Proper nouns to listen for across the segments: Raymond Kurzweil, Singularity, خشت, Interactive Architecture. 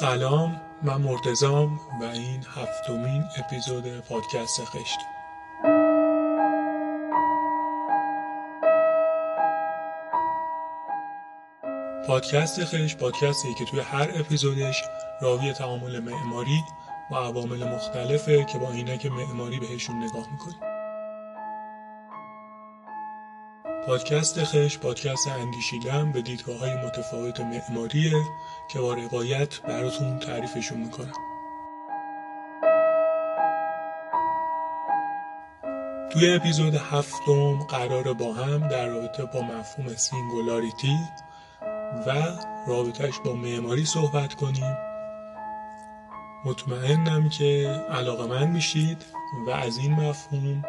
سلام، من مرتضام و این 7مین اپیزود پادکست خشت. پادکست خشت پادکستی که توی هر اپیزودش راوی تعامل معماری و عوامل مختلفه که با عینک معماری بهشون نگاه میکنیم. پادکست خشت پادکست اندیشیدم به دیدگاه‌های متفاوت معماریه که با روایت براتون تعریفشون میکنم. توی اپیزود 7 قراره با هم در رابطه با مفهوم سینگولاریتی و رابطهش با معماری صحبت کنیم. مطمئنم که علاقه‌مند میشید و از این مفهوم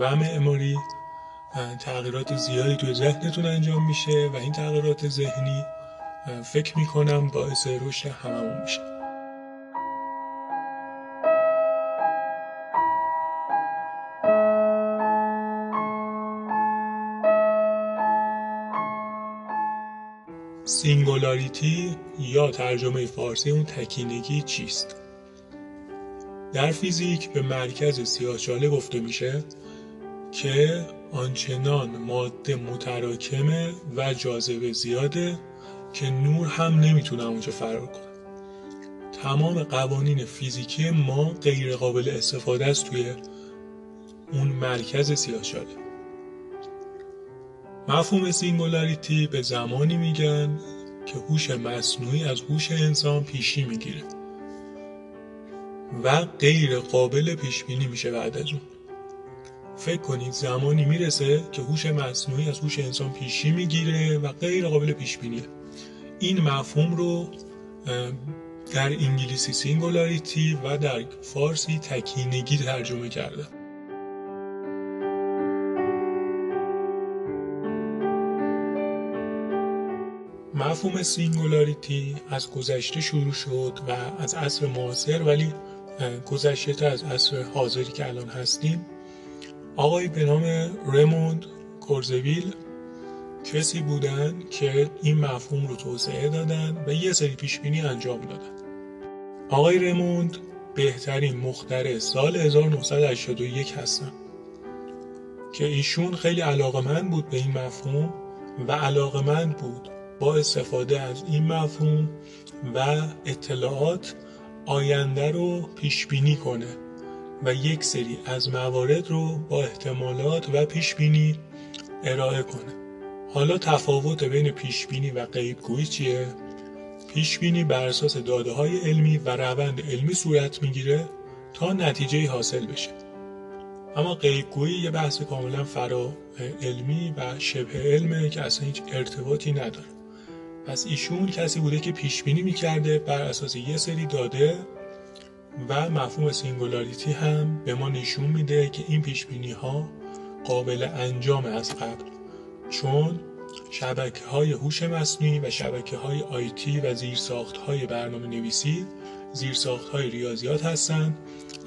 و معماری تغییرات زیادی توی ذهنتون انجام میشه و این تغییرات ذهنی فکر میکنم باعث رشد هممون میشه. سینگولاریتی یا ترجمه فارسی اون تکینگی چیست؟ در فیزیک به مرکز سیاه‌چاله گفته میشه که آنچنان ماده متراکمه و جاذبه زیاده که نور هم نمیتونه اونجا فرار کنه. تمام قوانین فیزیکی ما غیر قابل استفاده است توی اون مرکز سیاه‌چاله. مفهوم سینگولاریتی به زمانی میگن که هوش مصنوعی از هوش انسان پیشی میگیره و غیر قابل پیش بینی میشه. بعد از اون فکر کنید زمانی میرسه که هوش مصنوعی از هوش انسان پیشی میگیره و غیر قابل پیش بینیه. این مفهوم رو در انگلیسی سینگولاریتی و در فارسی تکینگی ترجمه کرده. مفهوم سینگولاریتی از گذشته شروع شد و از عصر معاصر، ولی گذشته از عصر حاضری که الان هستیم، آقایی به نام ریموند کورزویل کسی بودن که این مفهوم رو توسعه دادن و یه سری پیشبینی انجام دادن. آقای ریموند بهترین مخترع سال 1981 هستن که ایشون خیلی علاقه‌مند بود به این مفهوم و علاقه‌مند بود با استفاده از این مفهوم و اطلاعات آینده رو پیشبینی کنه و یک سری از موارد رو با احتمالات و پیشبینی ارائه کنه. حالا تفاوت بین پیشبینی و غیب‌گویی چیه؟ پیشبینی بر اساس داده‌های علمی و روند علمی صورت می‌گیره تا نتیجه‌ای حاصل بشه. اما غیب‌گویی یه بحث کاملا فرا علمی و شبه علمه که اصلا هیچ ارتباطی نداره. پس ایشون کسی بوده که پیشبینی می‌کرده بر اساس یه سری داده و مفهوم سینگولاریتی هم به ما نشون میده که این پیشبینی‌ها قابل انجام از قبل، چون شبکه‌های هوش مصنوعی و شبکه‌های آیتی و زیرساخت‌های برنامه‌نویسی زیرساخت‌های ریاضیات هستند،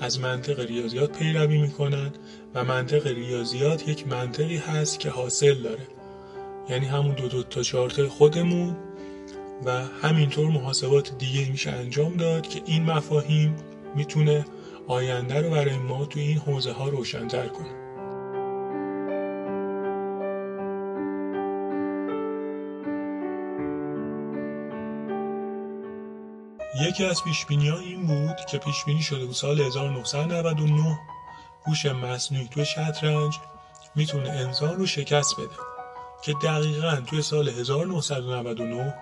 از منطق ریاضیات پیروی می‌کنند و منطق ریاضیات یک منطقی هست که حاصل داره، یعنی همون دو تا چارت خودمون و همینطور محاسبات دیگه میشه انجام داد که این مفاهیم میتونه آینده رو برای ما تو این حوزه ها روشن‌تر کنه. یکی از پیشبینی‌ها این بود که پیشبینی شده بود سال 1999 هوش مصنوعی توی شطرنج میتونه انسان رو شکست بده که دقیقاً توی سال 1999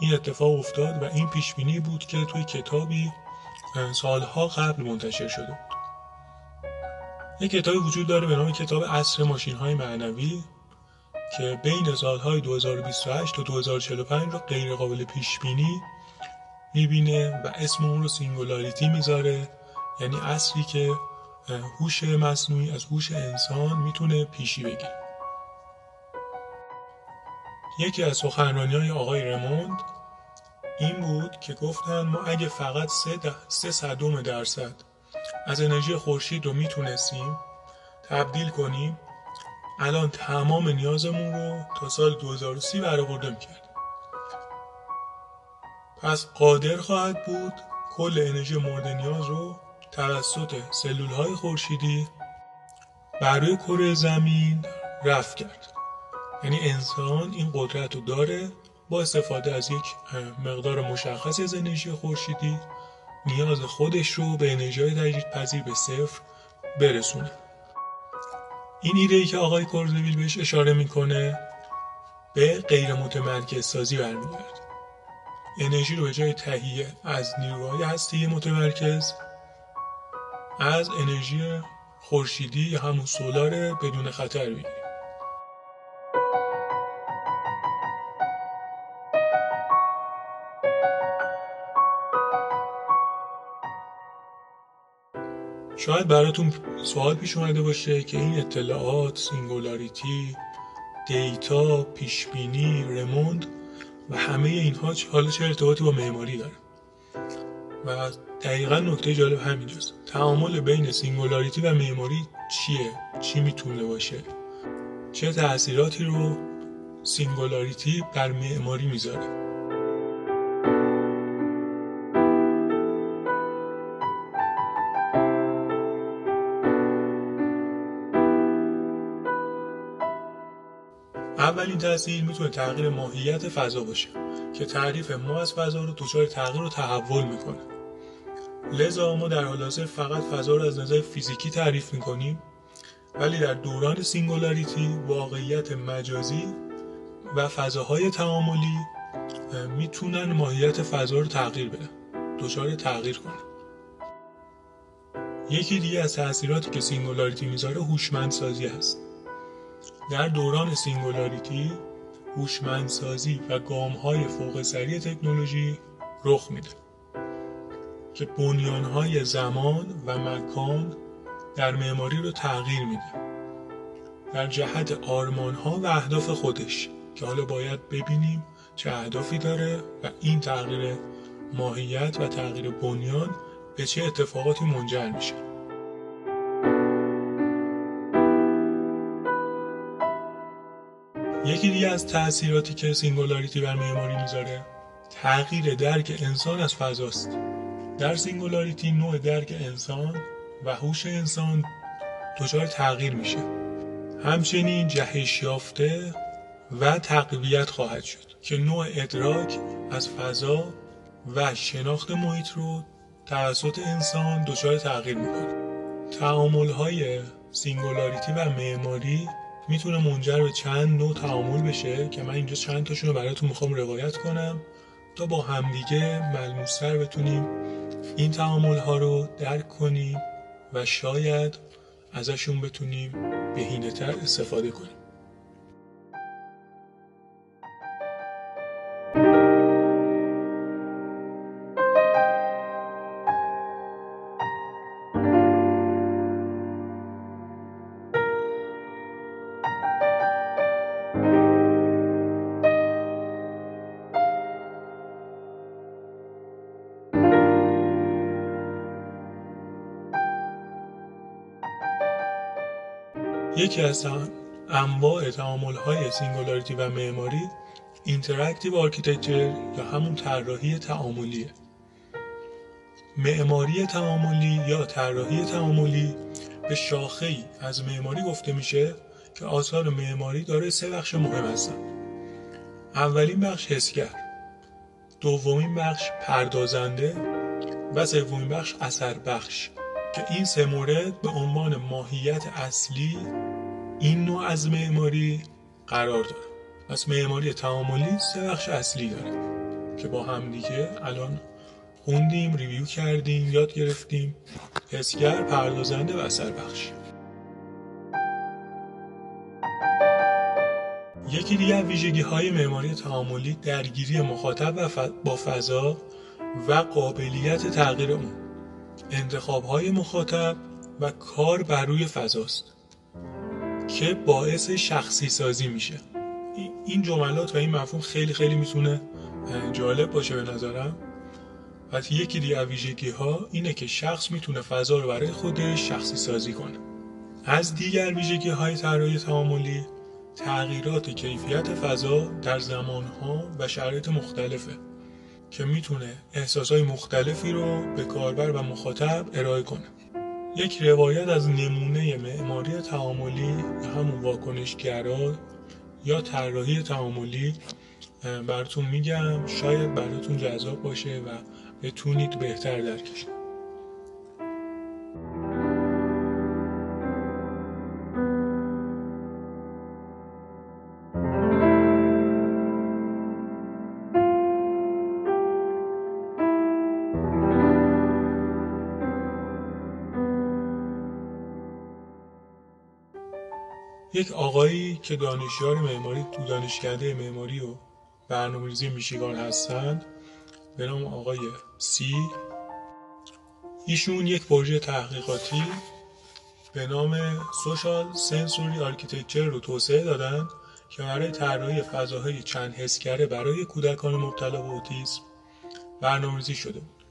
این اتفاق افتاد و این پیشبینی بود که توی کتابی سالها قبل منتشر شده بود. یک کتابی وجود داره به نام کتاب عصر ماشین‌های معنوی که بین سال‌های 2028 تا 2045 رو غیر قابل پیش‌بینی می‌بینه و اسم اون رو سینگولاریتی میذاره، یعنی عصری که هوش مصنوعی از هوش انسان میتونه پیشی بگیره. یکی از سخنرانی‌های آقای ریموند این بود که گفتن ما اگه فقط 0.03% از انرژی خورشید رو میتونستیم تبدیل کنیم، الان تمام نیازمون رو تا سال 2030 برآورده میکرد. پس قادر خواهد بود کل انرژی مورد نیاز رو توسط سلول‌های خورشیدی برای کره زمین رفع کرد. یعنی انسان این قدرت رو داره با استفاده از یک مقدار مشخصی از انرژی خورشیدی نیاز خودش رو به انرژی تجدیدپذیر به صفر برسونه. این ایده‌ای که آقای کورزویل بهش اشاره میکنه به غیر متمرکز سازی برمی‌گرده. انرژی رو به جای تهیه از نیروهای هستی متمرکز از انرژی خورشیدی یا همون سولار بدون خطر بگیریم. شاید براتون سوال پیش اومده باشه که این اطلاعات، سینگولاریتی، دیتا، پیشبینی، رموند و همه اینها حالا چه ارتباطی با معماری داره؟ و دقیقاً نکته جالب همینجاست. تعامل بین سینگولاریتی و معماری چیه؟ چی میتونه باشه؟ چه تأثیراتی رو سینگولاریتی بر معماری میذاره؟ اولین تأثیر میتونه تغییر ماهیت فضا باشه که تعریف ما از فضا رو دچار تغییر و تحول میکنه. لذا ما در حال حاضر فقط فضا رو از نظر فیزیکی تعریف میکنیم، ولی در دوران سینگولاریتی واقعیت مجازی و فضاهای تعاملی میتونن ماهیت فضا رو تغییر بدن، دچار تغییر کنن. یکی دیگه از تأثیراتی که سینگولاریتی میذاره هوشمندسازی هست. در دوران سینگولاریتی هوشمندسازی و گام‌های فوق‌سری تکنولوژی رخ میده که بنیان‌های زمان و مکان در معماری رو تغییر میده در جهت آرمان‌ها و اهداف خودش، که حالا باید ببینیم چه اهدافی داره و این تغییر ماهیت و تغییر بنیان به چه اتفاقاتی منجر میشه. یکی دیگه از تأثیراتی که سینگولاریتی بر معماری میذاره تغییر درک انسان از فضاست. در سینگولاریتی نوع درک انسان و هوش انسان دچار تغییر میشه. همچنین جهش یافته و تقویت خواهد شد که نوع ادراک از فضا و شناخت محیط رو توسط انسان دچار تغییر میکنه. تعامل‌های سینگولاریتی و معماری میتونه منجر به چند نوع تعامل بشه که من اینجا چند تاشون رو براتون میخوام روایت کنم تا با همدیگه ملموس‌تر بتونیم این تعامل‌ها رو درک کنیم و شاید ازشون بتونیم بهینه‌تر استفاده کنیم. یکی از انواع تعامل‌های سینگولاریتی و معماری اینتراکتیو آرکیتکچر یا همون طراحی تعاملیه. معماری تعاملی یا طراحی تعاملی به شاخه‌ای از معماری گفته میشه که آثار معماری داره سه بخش مهم هستن. اولین بخش حسگر، دومین بخش پردازنده و سومین بخش اثر بخش، که این سه مورد به عنوان ماهیت اصلی این نوع از معماری قرار داره. پس معماری تعاملی سه بخش اصلی داره که با هم دیگه الان خوندیم، ریویو کردیم، یاد گرفتیم: حسگر، پردازنده و اثر بخش. یکی دیگه از ویژگی‌های معماری تعاملی درگیری مخاطب با فضا و قابلیت تغییر اون، انتخاب‌های مخاطب و کار بر روی فضاست که باعث شخصی سازی میشه. این جملات و این مفهوم خیلی خیلی میتونه جالب باشه به نظرم. پس یکی دیگه از ویژگی‌ها اینه که شخص میتونه فضا رو برای خودش شخصی سازی کنه. از دیگر ویژگی‌های طراحی تعاملی تغییرات کیفیت فضا در زمان‌ها و شرایط مختلفه که میتونه احساسهای مختلفی رو به کاربر و مخاطب ارائه کنه. یک روایت از نمونه معماری تعاملی یا همون واکنشگرا یا طراحی تعاملی براتون میگم، شاید براتون جذاب باشه و بتونید بهتر درکش کنید. یک آقایی که دانشیار معماری تو دانشکده معماری و برنامه‌ریزی میشیگان هستند به نام آقای سی، ایشون یک پروژه تحقیقاتی به نام Social Sensory Architecture رو توسعه دادن که برای طراحی فضاهای چند حسگره برای کودکان مبتلا به اوتیسم برنامه‌ریزی شده بود.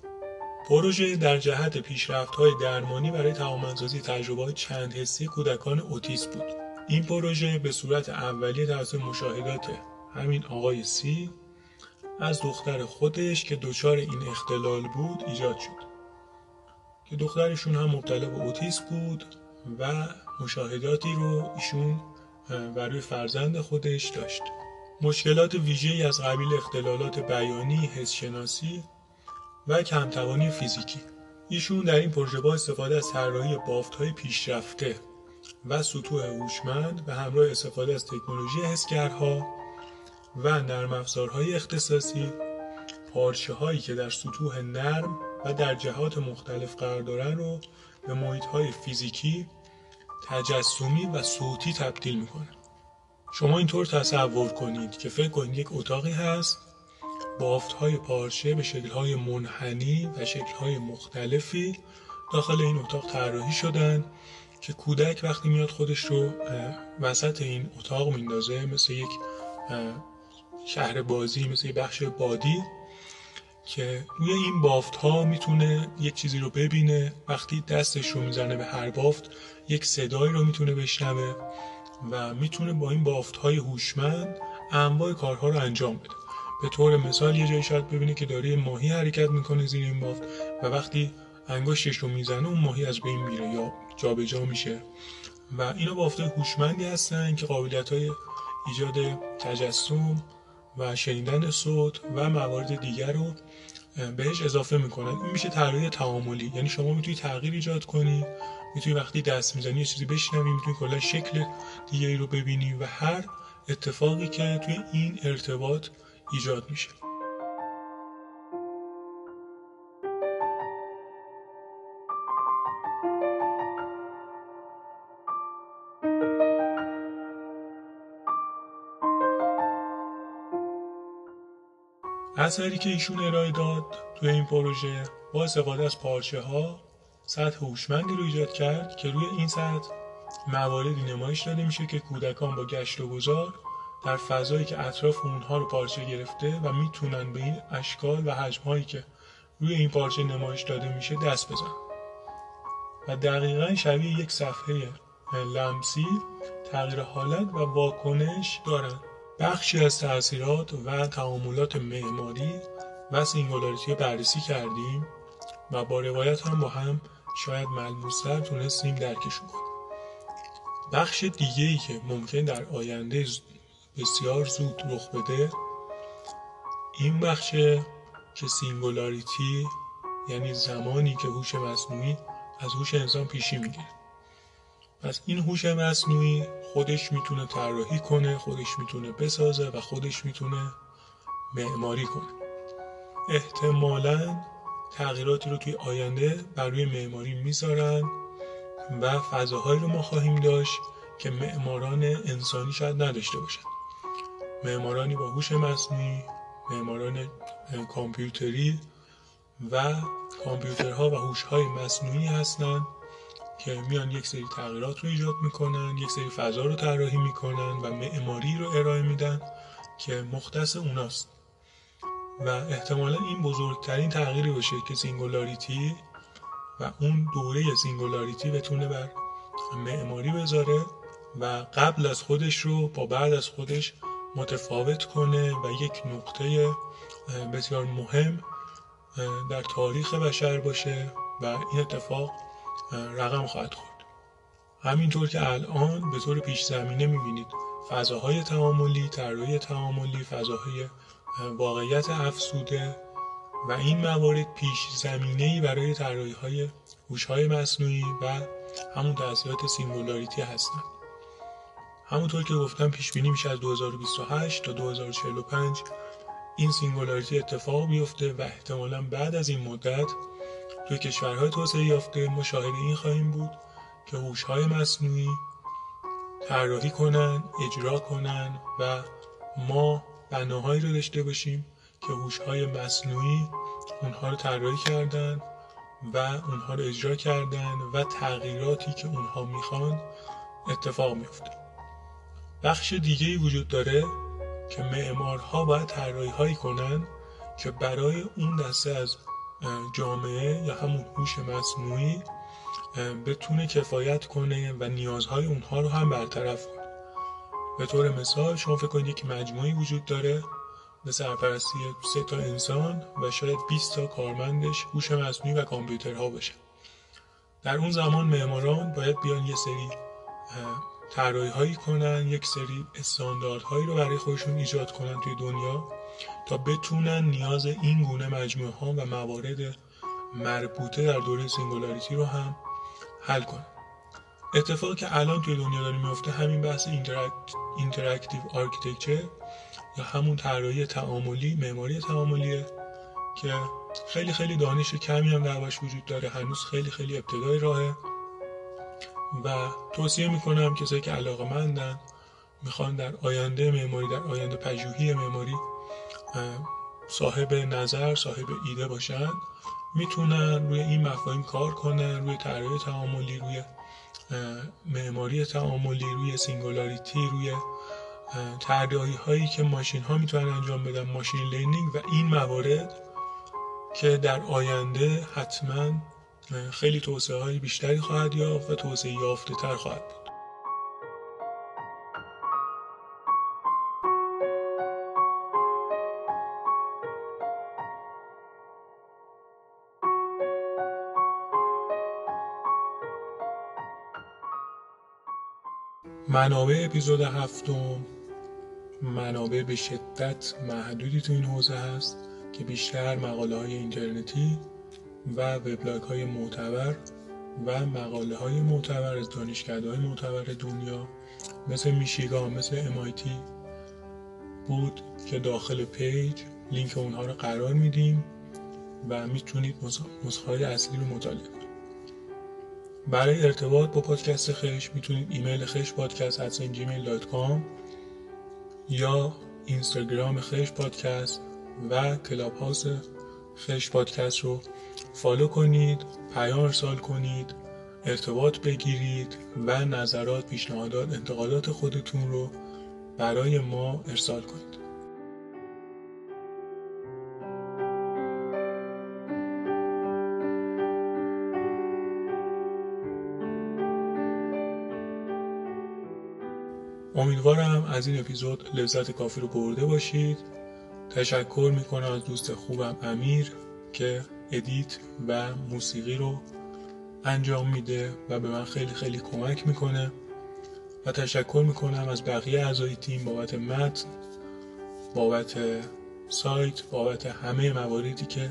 پروژه در جهت پیشرفت‌های درمانی برای توانمندسازی تجربه‌های چند حسی کودکان اوتیسم بود. این پروژه به صورت اولیه توسط مشاهدات همین آقای سی از دختر خودش که دچار این اختلال بود ایجاد شد، که دخترشون هم مبتلا به اوتیسم بود و مشاهداتی رو ایشون برای فرزند خودش داشت. مشکلات ویژه‌ای از قبیل اختلالات بیانی، حس شناسی و کمتوانی فیزیکی. ایشون در این پروژه با استفاده از طراحی بافت‌های پیشرفته و سطوح هوشمند و همراه استفاده از تکنولوژی حسگرها و نرم افزارهای اختصاصی، پارچه هایی که در سطوح نرم و در جهات مختلف قرار دارن رو به محیط های فیزیکی، تجسمی و صوتی تبدیل میکنه. شما اینطور تصور کنید که فکر کنید یک اتاقی هست، بافت های پارچه به شکل های منحنی و شکل های مختلفی داخل این اتاق طراحی شدن که کودک وقتی میاد خودش رو وسط این اتاق میندازه، مثل یک شهر بازی، مثل یک بخش بادی که روی این بافت ها میتونه یک چیزی رو ببینه، وقتی دستش رو میزنه به هر بافت یک صدایی رو میتونه بشنوه و میتونه با این بافت های هوشمند انواع کارها رو انجام بده. به طور مثال یه جایی شاید ببینه که داره ماهی حرکت میکنه زیر این بافت و وقتی انگشتش رو میزنه اون ماهی از بین میره یا جابجا میشه. و اینا بافت‌های هوشمندی هستن که قابلیت‌های ایجاد تجسم و شنیدن صوت و موارد دیگر رو بهش اضافه میکنن. این میشه طراحی تعاملی، یعنی شما میتونی تغییر ایجاد کنی، میتونی وقتی دست میزنی یه چیزی بشنوی، میتونی کلا شکل دیگری رو ببینی و هر اتفاقی که توی این ارتباط ایجاد میشه. اثری که ایشون ارائه داد توی این پروژه با استفاده از پارچه ها سطح هوشمندی رو ایجاد کرد که روی این سطح مواردی نمایش داده میشه که کودکان با گشت و گذار در فضایی که اطراف اونها رو پارچه گرفته و میتونن به این اشکال و حجم‌هایی که روی این پارچه نمایش داده میشه دست بزنن و دقیقاً شبیه یک صفحه لمسی تغییر حالت و واکنش دارن. بخشی از تأثیرات و تعاملات معماری و سینگولاریتی بررسی کردیم و با روایت هم با هم شاید ملموس‌تر تونستیم درکشون کنیم. بخش دیگه‌ای که ممکن در آینده بسیار زود رخ بده این بخشه که سینگولاریتی، یعنی زمانی که هوش مصنوعی از هوش انسان پیشی میگیره. پس این هوش مصنوعی خودش میتونه طراحی کنه، خودش میتونه بسازه و خودش میتونه معماری کنه. احتمالاً تغییراتی رو توی آینده بر روی معماری میذارن و فضاهایی رو ما خواهیم داشت که معماران انسانی شاید نداشته باشن. معمارانی با هوش مصنوعی، معماران کامپیوتری و کامپیوترها و هوش‌های مصنوعی هستن که میان یک سری تغییرات رو ایجاد میکنن، یک سری فضا رو طراحی میکنن و معماری رو ارائه میدن که مختص اوناست. و احتمالا این بزرگترین تغییری باشه که سینگولاریتی و اون دوره سینگولاریتی بتونه بر معماری بذاره و قبل از خودش رو با بعد از خودش متفاوت کنه و یک نقطه بسیار مهم در تاریخ بشر باشه و این اتفاق رقم خواهد خورد. همینطور که الان به طور پیش زمینه می‌بینید فضاهای تعاملی، طراحی تعاملی، فضاهای واقعیت افزوده و این موارد پیش زمینه‌ای برای طراحی‌های هوش‌های مصنوعی و همون تأثیرات سینگولاریتی هستند. همونطور که گفتم پیش بینی میشه از 2028 تا 2045 این سینگولاریتی اتفاق بیفته و احتمالاً بعد از این مدت توی کشورهای توسعه یافته ما شاهد این خواهیم بود که هوش‌های مصنوعی طراحی کنن، اجرا کنن و ما بناهایی رو داشته باشیم که هوش‌های مصنوعی اونها رو طراحی کردن و اونها رو اجرا کردن و تغییراتی که اونها میخوان اتفاق میفته. بخش دیگه‌ای وجود داره که معمارها باید طراحی‌هایی کنن که برای اون دسته از جامعه یا همون هوش مصنوعی بتونه کفایت کنه و نیازهای اونها رو هم برطرف کنه. به طور مثال شما فکر کنید یک مجموعی وجود داره به سرپرستی 3 تا انسان و شاید 20 تا کارمندش هوش مصنوعی و کامپیوترها باشه. در اون زمان معماران باید بیان یه سری طراحی‌هایی کنن، یک سری استانداردهایی رو برای خودشون ایجاد کنن توی دنیا تا بتونن نیاز این گونه مجموعه‌ها و موارد مربوطه در دوره سینگولاریتی رو هم حل کنن. اتفاقی که الان توی دنیا داره میفته همین بحث اینتراکتیو آرکیتکچر یا همون طراحی تعاملی، معماری تعاملیه که خیلی خیلی دانش کمی هم درش وجود داره، هنوز خیلی خیلی ابتدای راهه و توصیه میکنم کسایی که علاقه‌مندن میخوان در آینده معماری، در آینده پژوهی معماری صاحب نظر، صاحب ایده باشن، میتونن روی این مفاهیم کار کنن، روی طراحی تعاملی، روی معماری تعاملی، روی سینگولاریتی، روی طراحی هایی که ماشین ها میتونن انجام بدن، ماشین لرنینگ و این موارد که در آینده حتماً خیلی توسعه های بیشتری خواهد یافت و توسعه یافته تر خواهد بود. منابع اپیزود 7 منابع به شدت محدودی تو این حوزه هست که بیشتر مقاله های اینترنتی و وبلاگ های معتبر و مقاله های معتبر از دانشکده‌های معتبر دنیا مثل میشیگان، مثل MIT بود که داخل پیج لینک اونها رو قرار میدیم و میتونید نسخه‌های اصلی رو مطالعه کنید. برای ارتباط با پادکست خشت میتونید ایمیل kheshtpodcast@gmail.com یا اینستاگرام خشت پادکست و کلاب هاوس خشت پادکست رو فالو کنید، پیام ارسال کنید، ارتباط بگیرید و نظرات، پیشنهادات، انتقادات خودتون رو برای ما ارسال کنید. امیدوارم از این اپیزود لذت کافی رو برده باشید. تشکر میکنم از دوست خوبم امیر که ادیت و موسیقی رو انجام میده و به من خیلی خیلی کمک میکنه و تشکر میکنم از بقیه اعضای تیم بابت متن، بابت سایت، بابت همه مواردی که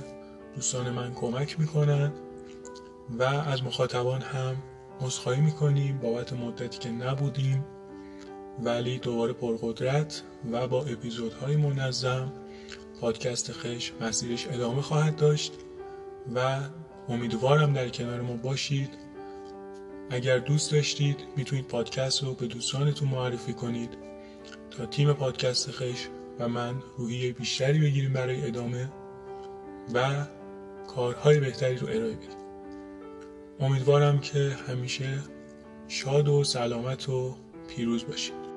دوستان من کمک میکنن و از مخاطبان هم عذرخواهی میکنیم بابت مدتی که نبودیم ولی دوباره پرقدرت و با اپیزودهای منظم پادکست خشت مسیرش ادامه خواهد داشت و امیدوارم در کنار ما باشید. اگر دوست داشتید میتونید پادکست رو به دوستانتون معرفی کنید تا تیم پادکست خشت و من روحیه بیشتری بگیریم برای ادامه و کارهای بهتری رو ارائه بدیم. امیدوارم که همیشه شاد و سلامت و پیروز باشید.